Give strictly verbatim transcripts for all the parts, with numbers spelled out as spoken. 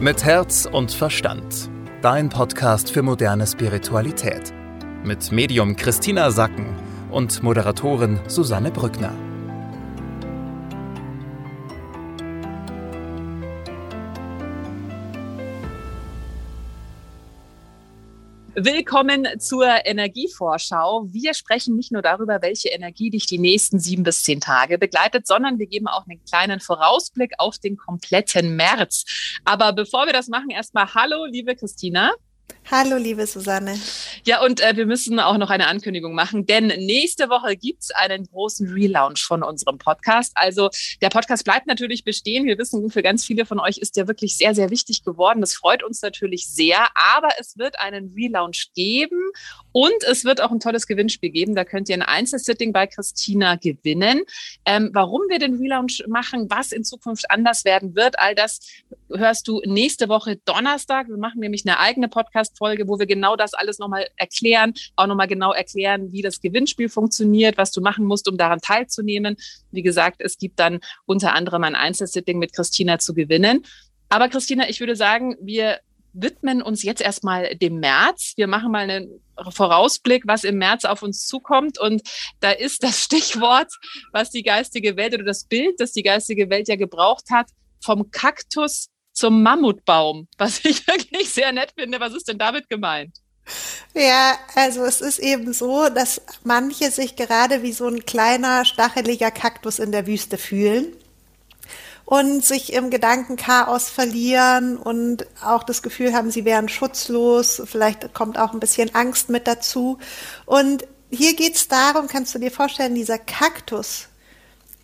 Mit Herz und Verstand. Dein Podcast für moderne Spiritualität. Mit Medium Christina Sacken und Moderatorin Susanne Brückner. Willkommen zur Energievorschau. Wir sprechen nicht nur darüber, welche Energie dich die nächsten sieben bis zehn Tage begleitet, sondern wir geben auch einen kleinen Vorausblick auf den kompletten März. Aber bevor wir das machen, erstmal hallo, liebe Christina. Hallo, liebe Susanne. Ja, und äh, wir müssen auch noch eine Ankündigung machen, denn nächste Woche gibt es einen großen Relaunch von unserem Podcast. Also der Podcast bleibt natürlich bestehen. Wir wissen, für ganz viele von euch ist der wirklich sehr, sehr wichtig geworden. Das freut uns natürlich sehr, aber es wird einen Relaunch geben und es wird auch ein tolles Gewinnspiel geben. Da könnt ihr ein Einzelsitting bei Christina gewinnen. Ähm, warum wir den Relaunch machen, was in Zukunft anders werden wird, all das hörst du nächste Woche Donnerstag. Wir machen nämlich eine eigene Podcast-Folge, wo wir genau das alles nochmal erklären, auch nochmal genau erklären, wie das Gewinnspiel funktioniert, was du machen musst, um daran teilzunehmen. Wie gesagt, es gibt dann unter anderem ein Einzelsitting mit Christina zu gewinnen. Aber Christina, ich würde sagen, wir widmen uns jetzt erstmal dem März. Wir machen mal einen Vorausblick, was im März auf uns zukommt. Und da ist das Stichwort, was die geistige Welt oder das Bild, das die geistige Welt ja gebraucht hat, vom Kaktus zum Mammutbaum, was ich wirklich sehr nett finde. Was ist denn damit gemeint? Ja, also es ist eben so, dass manche sich gerade wie so ein kleiner, stacheliger Kaktus in der Wüste fühlen und sich im Gedankenchaos verlieren und auch das Gefühl haben, sie wären schutzlos. Vielleicht kommt auch ein bisschen Angst mit dazu. Und hier geht es darum, kannst du dir vorstellen, dieser Kaktus,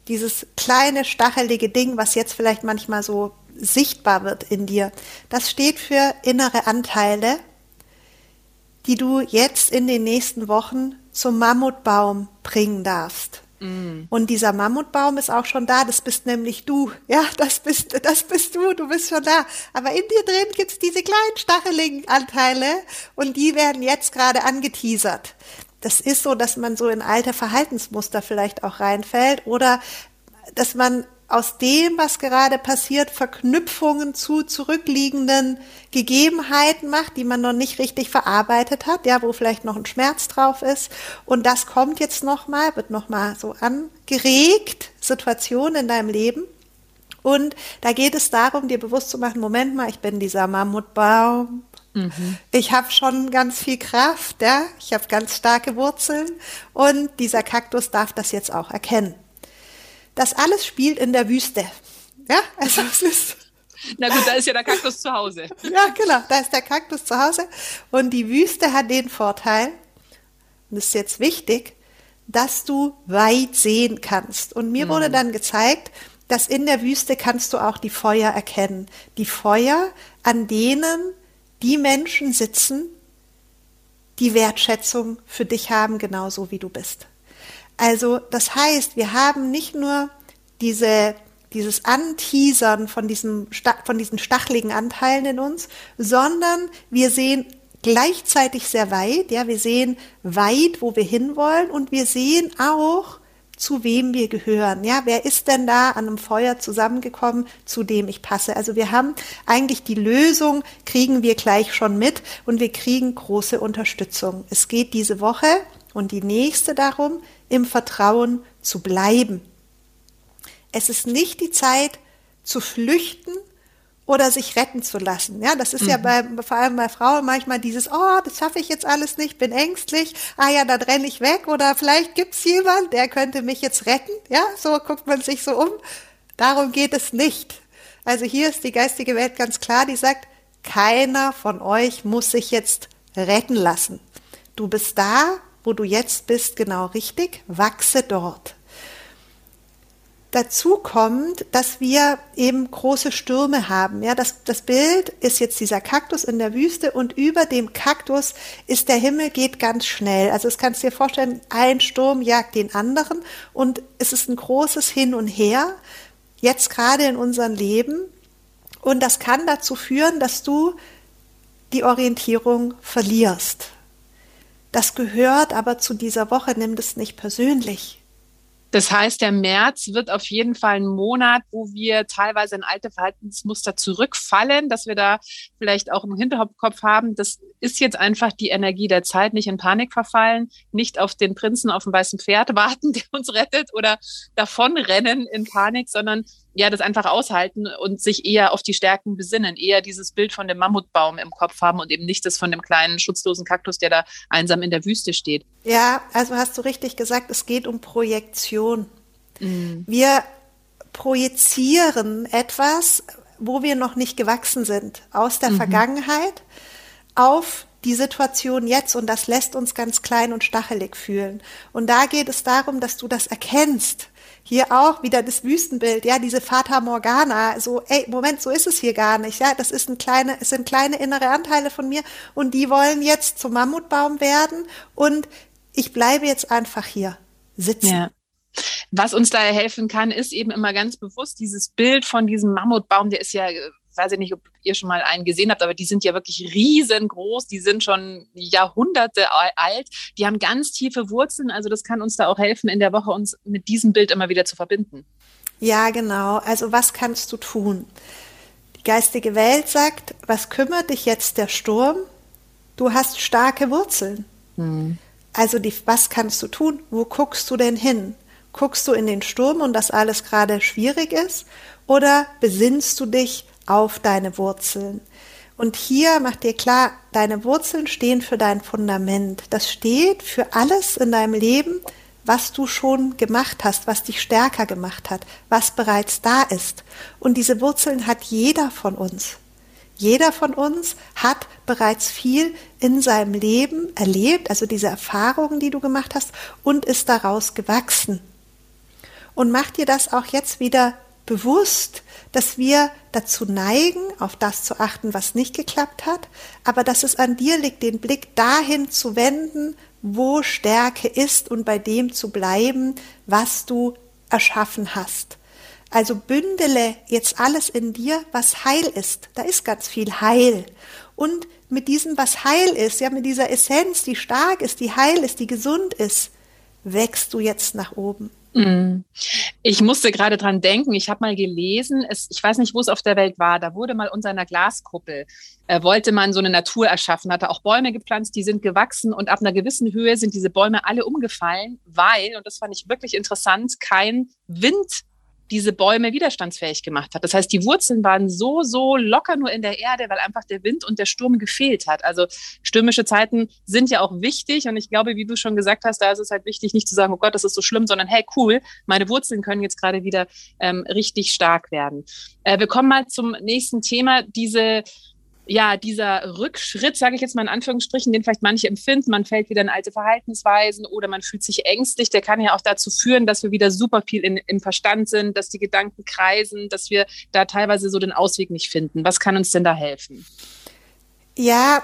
dieses kleine, stachelige Ding, was jetzt vielleicht manchmal so sichtbar wird in dir, das steht für innere Anteile, die du jetzt in den nächsten Wochen zum Mammutbaum bringen darfst. Mm. Und dieser Mammutbaum ist auch schon da, das bist nämlich du. Ja, das bist, das bist du, du bist schon da. Aber in dir drin gibt es diese kleinen, stacheligen Anteile und die werden jetzt gerade angeteasert. Das ist so, dass man so in alte Verhaltensmuster vielleicht auch reinfällt oder dass man aus dem, was gerade passiert, Verknüpfungen zu zurückliegenden Gegebenheiten macht, die man noch nicht richtig verarbeitet hat, ja, wo vielleicht noch ein Schmerz drauf ist. Und das kommt jetzt nochmal, wird nochmal so angeregt, Situationen in deinem Leben. Und da geht es darum, dir bewusst zu machen, Moment mal, ich bin dieser Mammutbaum. Mhm. Ich habe schon ganz viel Kraft, ja? Ich habe ganz starke Wurzeln und dieser Kaktus darf das jetzt auch erkennen. Das alles spielt in der Wüste. Ja, also es ist Na gut, da ist ja der Kaktus zu Hause. Ja, genau, da ist der Kaktus zu Hause und die Wüste hat den Vorteil, und das ist jetzt wichtig, dass du weit sehen kannst. Und mir mhm. wurde dann gezeigt, dass in der Wüste kannst du auch die Feuer erkennen. Die Feuer, an denen die Menschen sitzen, die Wertschätzung für dich haben, genauso wie du bist. Also das heißt, wir haben nicht nur diese, dieses Anteasern von, diesem, von diesen stacheligen Anteilen in uns, sondern wir sehen gleichzeitig sehr weit, ja, wir sehen weit, wo wir hinwollen und wir sehen auch, zu wem wir gehören. Ja, wer ist denn da an einem Feuer zusammengekommen, zu dem ich passe? Also wir haben eigentlich die Lösung, kriegen wir gleich schon mit und wir kriegen große Unterstützung. Es geht diese Woche und die nächste darum, im Vertrauen zu bleiben. Es ist nicht die Zeit zu flüchten oder sich retten zu lassen. Ja, das ist mhm. ja bei, vor allem bei Frauen manchmal dieses, oh, das schaffe ich jetzt alles nicht, bin ängstlich, ah ja, dann renne ich weg oder vielleicht gibt es jemanden, der könnte mich jetzt retten. Ja, so guckt man sich so um. Darum geht es nicht. Also hier ist die geistige Welt ganz klar, die sagt, keiner von euch muss sich jetzt retten lassen. Du bist da, wo du jetzt bist, genau richtig, wachse dort. Dazu kommt, dass wir eben große Stürme haben. Ja, das, das Bild ist jetzt dieser Kaktus in der Wüste und über dem Kaktus ist der Himmel, geht ganz schnell. Also das kannst du dir vorstellen, ein Sturm jagt den anderen und es ist ein großes Hin und Her, jetzt gerade in unserem Leben. Und das kann dazu führen, dass du die Orientierung verlierst. Das gehört aber zu dieser Woche, nimm das nicht persönlich. Das heißt, der März wird auf jeden Fall ein Monat, wo wir teilweise in alte Verhaltensmuster zurückfallen, dass wir da vielleicht auch im Hinterkopf haben, das ist jetzt einfach die Energie der Zeit, nicht in Panik verfallen, nicht auf den Prinzen auf dem weißen Pferd warten, der uns rettet, oder davonrennen in Panik, sondern ja, das einfach aushalten und sich eher auf die Stärken besinnen, eher dieses Bild von dem Mammutbaum im Kopf haben und eben nicht das von dem kleinen schutzlosen Kaktus, der da einsam in der Wüste steht. Ja, also hast du richtig gesagt, es geht um Projektion. Mhm. Wir projizieren etwas, wo wir noch nicht gewachsen sind, aus der mhm. Vergangenheit auf die Situation jetzt, und das lässt uns ganz klein und stachelig fühlen. Und da geht es darum, dass du das erkennst. Hier auch wieder das Wüstenbild, ja, diese Fata Morgana, so, ey, Moment, so ist es hier gar nicht, ja, das ist ein kleine, es sind kleine innere Anteile von mir und die wollen jetzt zum Mammutbaum werden und ich bleibe jetzt einfach hier sitzen. Ja. Was uns da helfen kann, ist eben immer ganz bewusst dieses Bild von diesem Mammutbaum, der ist ja, weiß ich nicht, ob ihr schon mal einen gesehen habt, aber die sind ja wirklich riesengroß, die sind schon Jahrhunderte alt, die haben ganz tiefe Wurzeln, also das kann uns da auch helfen, in der Woche uns mit diesem Bild immer wieder zu verbinden. Ja, genau, also was kannst du tun? Die geistige Welt sagt, was kümmert dich jetzt der Sturm? Du hast starke Wurzeln. Hm. Also die, was kannst du tun? Wo guckst du denn hin? Guckst du in den Sturm und dass alles gerade schwierig ist? Oder besinnst du dich auf deine Wurzeln? Und hier mach dir klar, deine Wurzeln stehen für dein Fundament. Das steht für alles in deinem Leben, was du schon gemacht hast, was dich stärker gemacht hat, was bereits da ist. Und diese Wurzeln hat jeder von uns. Jeder von uns hat bereits viel in seinem Leben erlebt, also diese Erfahrungen, die du gemacht hast, und ist daraus gewachsen. Und mach dir das auch jetzt wieder bewusst, dass wir dazu neigen, auf das zu achten, was nicht geklappt hat, aber dass es an dir liegt, den Blick dahin zu wenden, wo Stärke ist und bei dem zu bleiben, was du erschaffen hast. Also bündele jetzt alles in dir, was heil ist. Da ist ganz viel Heil. Und mit diesem, was heil ist, ja, mit dieser Essenz, die stark ist, die heil ist, die gesund ist, wächst du jetzt nach oben. Ich musste gerade dran denken, ich habe mal gelesen, es, ich weiß nicht, wo es auf der Welt war, da wurde mal unter einer Glaskuppel, äh, wollte man so eine Natur erschaffen, hatte auch Bäume gepflanzt, die sind gewachsen und ab einer gewissen Höhe sind diese Bäume alle umgefallen, weil, und das fand ich wirklich interessant, kein Wind diese Bäume widerstandsfähig gemacht hat. Das heißt, die Wurzeln waren so, so locker nur in der Erde, weil einfach der Wind und der Sturm gefehlt hat. Also stürmische Zeiten sind ja auch wichtig und ich glaube, wie du schon gesagt hast, da ist es halt wichtig, nicht zu sagen, oh Gott, das ist so schlimm, sondern hey, cool, meine Wurzeln können jetzt gerade wieder ähm, richtig stark werden. Äh, wir kommen mal zum nächsten Thema, diese Ja, dieser Rückschritt, sage ich jetzt mal in Anführungsstrichen, den vielleicht manche empfinden, man fällt wieder in alte Verhaltensweisen oder man fühlt sich ängstlich, der kann ja auch dazu führen, dass wir wieder super viel in, im Verstand sind, dass die Gedanken kreisen, dass wir da teilweise so den Ausweg nicht finden. Was kann uns denn da helfen? Ja,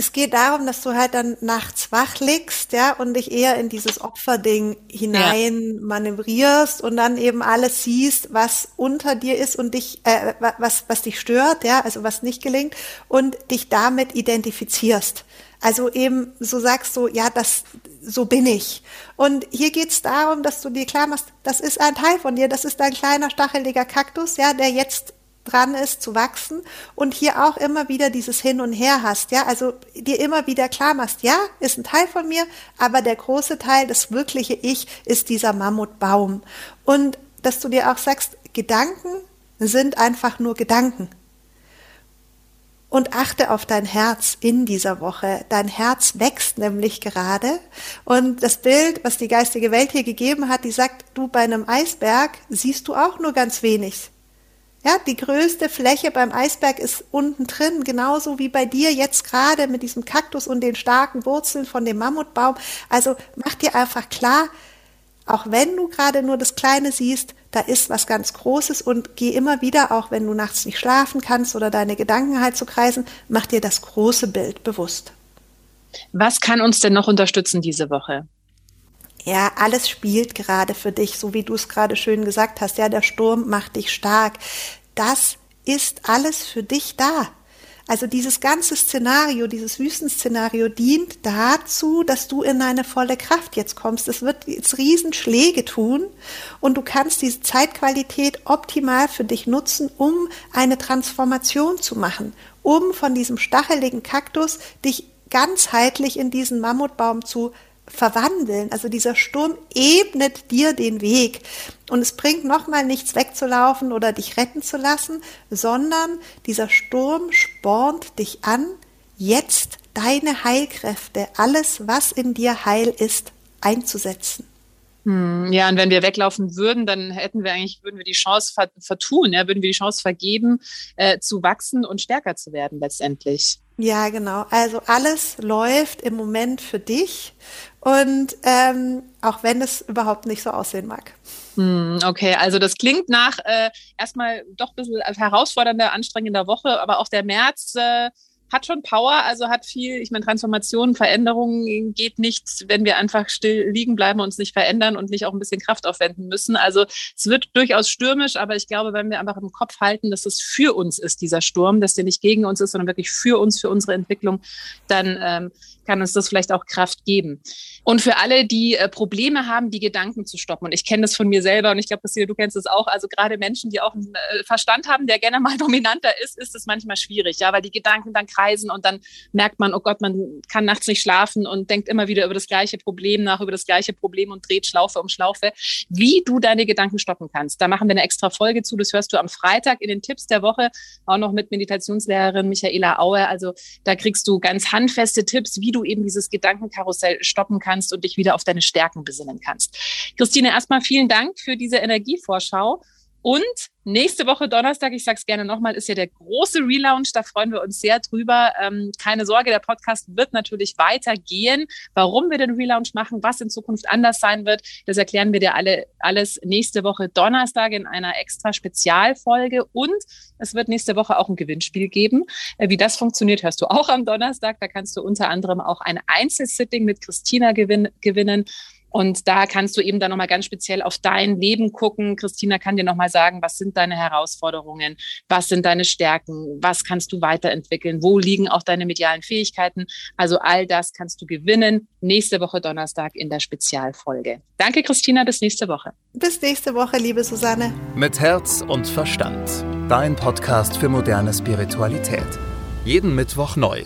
es geht darum, dass du halt dann nachts wach liegst, ja, und dich eher in dieses Opferding hinein ja. manövrierst und dann eben alles siehst, was unter dir ist und dich, äh, was, was dich stört, ja, also was nicht gelingt und dich damit identifizierst. Also eben so sagst du, ja, das, so bin ich. Und hier geht's darum, dass du dir klar machst, das ist ein Teil von dir, das ist ein kleiner stacheliger Kaktus, ja, der jetzt dran ist, zu wachsen und hier auch immer wieder dieses Hin und Her hast, ja, also dir immer wieder klar machst, ja, ist ein Teil von mir, aber der große Teil, das wirkliche Ich, ist dieser Mammutbaum. Und dass du dir auch sagst, Gedanken sind einfach nur Gedanken. Und achte auf dein Herz in dieser Woche. Dein Herz wächst nämlich gerade. Und das Bild, was die geistige Welt hier gegeben hat, die sagt, du, bei einem Eisberg siehst du auch nur ganz wenig. Ja, die größte Fläche beim Eisberg ist unten drin, genauso wie bei dir jetzt gerade mit diesem Kaktus und den starken Wurzeln von dem Mammutbaum. Also mach dir einfach klar, auch wenn du gerade nur das Kleine siehst, da ist was ganz Großes und geh immer wieder, auch wenn du nachts nicht schlafen kannst oder deine Gedanken halt so kreisen, mach dir das große Bild bewusst. Was kann uns denn noch unterstützen diese Woche? Ja, alles spielt gerade für dich, so wie du es gerade schön gesagt hast. Ja, der Sturm macht dich stark. Das ist alles für dich da. Also dieses ganze Szenario, dieses Wüstenszenario dient dazu, dass du in deine volle Kraft jetzt kommst. Es wird jetzt Riesenschläge tun und du kannst diese Zeitqualität optimal für dich nutzen, um eine Transformation zu machen, um von diesem stacheligen Kaktus dich ganzheitlich in diesen Mammutbaum zu verwandeln. Also dieser Sturm ebnet dir den Weg und es bringt nochmal nichts wegzulaufen oder dich retten zu lassen, sondern dieser Sturm spornt dich an, jetzt deine Heilkräfte, alles was in dir heil ist, einzusetzen. Hm, ja, und wenn wir weglaufen würden, dann hätten wir eigentlich, würden wir die Chance vertun, ja, würden wir die Chance vergeben, äh, zu wachsen und stärker zu werden letztendlich. Ja, genau. Also alles läuft im Moment für dich und ähm, auch wenn es überhaupt nicht so aussehen mag. Hm, okay, also das klingt nach äh, erstmal doch ein bisschen herausfordernder, anstrengender Woche, aber auch der März äh, hat schon Power, also hat viel, ich meine, Transformationen, Veränderungen geht nicht, wenn wir einfach still liegen bleiben, uns nicht verändern und nicht auch ein bisschen Kraft aufwenden müssen. Also es wird durchaus stürmisch, aber ich glaube, wenn wir einfach im Kopf halten, dass es für uns ist, dieser Sturm, dass der nicht gegen uns ist, sondern wirklich für uns, für unsere Entwicklung, dann ähm, kann uns das vielleicht auch Kraft geben. Und für alle, die äh, Probleme haben, die Gedanken zu stoppen, und ich kenne das von mir selber und ich glaube, Christina, du kennst das auch, also gerade Menschen, die auch einen äh, Verstand haben, der gerne mal dominanter ist, ist es manchmal schwierig, ja, weil die Gedanken dann kreisen und dann merkt man, oh Gott, man kann nachts nicht schlafen und denkt immer wieder über das gleiche Problem nach, über das gleiche Problem und dreht Schlaufe um Schlaufe. Wie du deine Gedanken stoppen kannst, da machen wir eine extra Folge zu, das hörst du am Freitag in den Tipps der Woche, auch noch mit Meditationslehrerin Michaela Aue, also da kriegst du ganz handfeste Tipps, wie du eben dieses Gedankenkarussell stoppen kannst und dich wieder auf deine Stärken besinnen kannst. Christine, erstmal vielen Dank für diese Energievorschau. Und nächste Woche Donnerstag, ich sage es gerne nochmal, ist ja der große Relaunch, da freuen wir uns sehr drüber. Ähm, keine Sorge, der Podcast wird natürlich weitergehen. Warum wir den Relaunch machen, was in Zukunft anders sein wird, das erklären wir dir alle, alles nächste Woche Donnerstag in einer extra Spezialfolge. Und es wird nächste Woche auch ein Gewinnspiel geben. Wie das funktioniert, hörst du auch am Donnerstag. Da kannst du unter anderem auch ein Einzelsitting mit Christina gewin- gewinnen. Und da kannst du eben dann nochmal ganz speziell auf dein Leben gucken. Christina kann dir nochmal sagen, was sind deine Herausforderungen, was sind deine Stärken, was kannst du weiterentwickeln, wo liegen auch deine medialen Fähigkeiten. Also all das kannst du gewinnen nächste Woche Donnerstag in der Spezialfolge. Danke, Christina, bis nächste Woche. Bis nächste Woche, liebe Susanne. Mit Herz und Verstand. Dein Podcast für moderne Spiritualität. Jeden Mittwoch neu.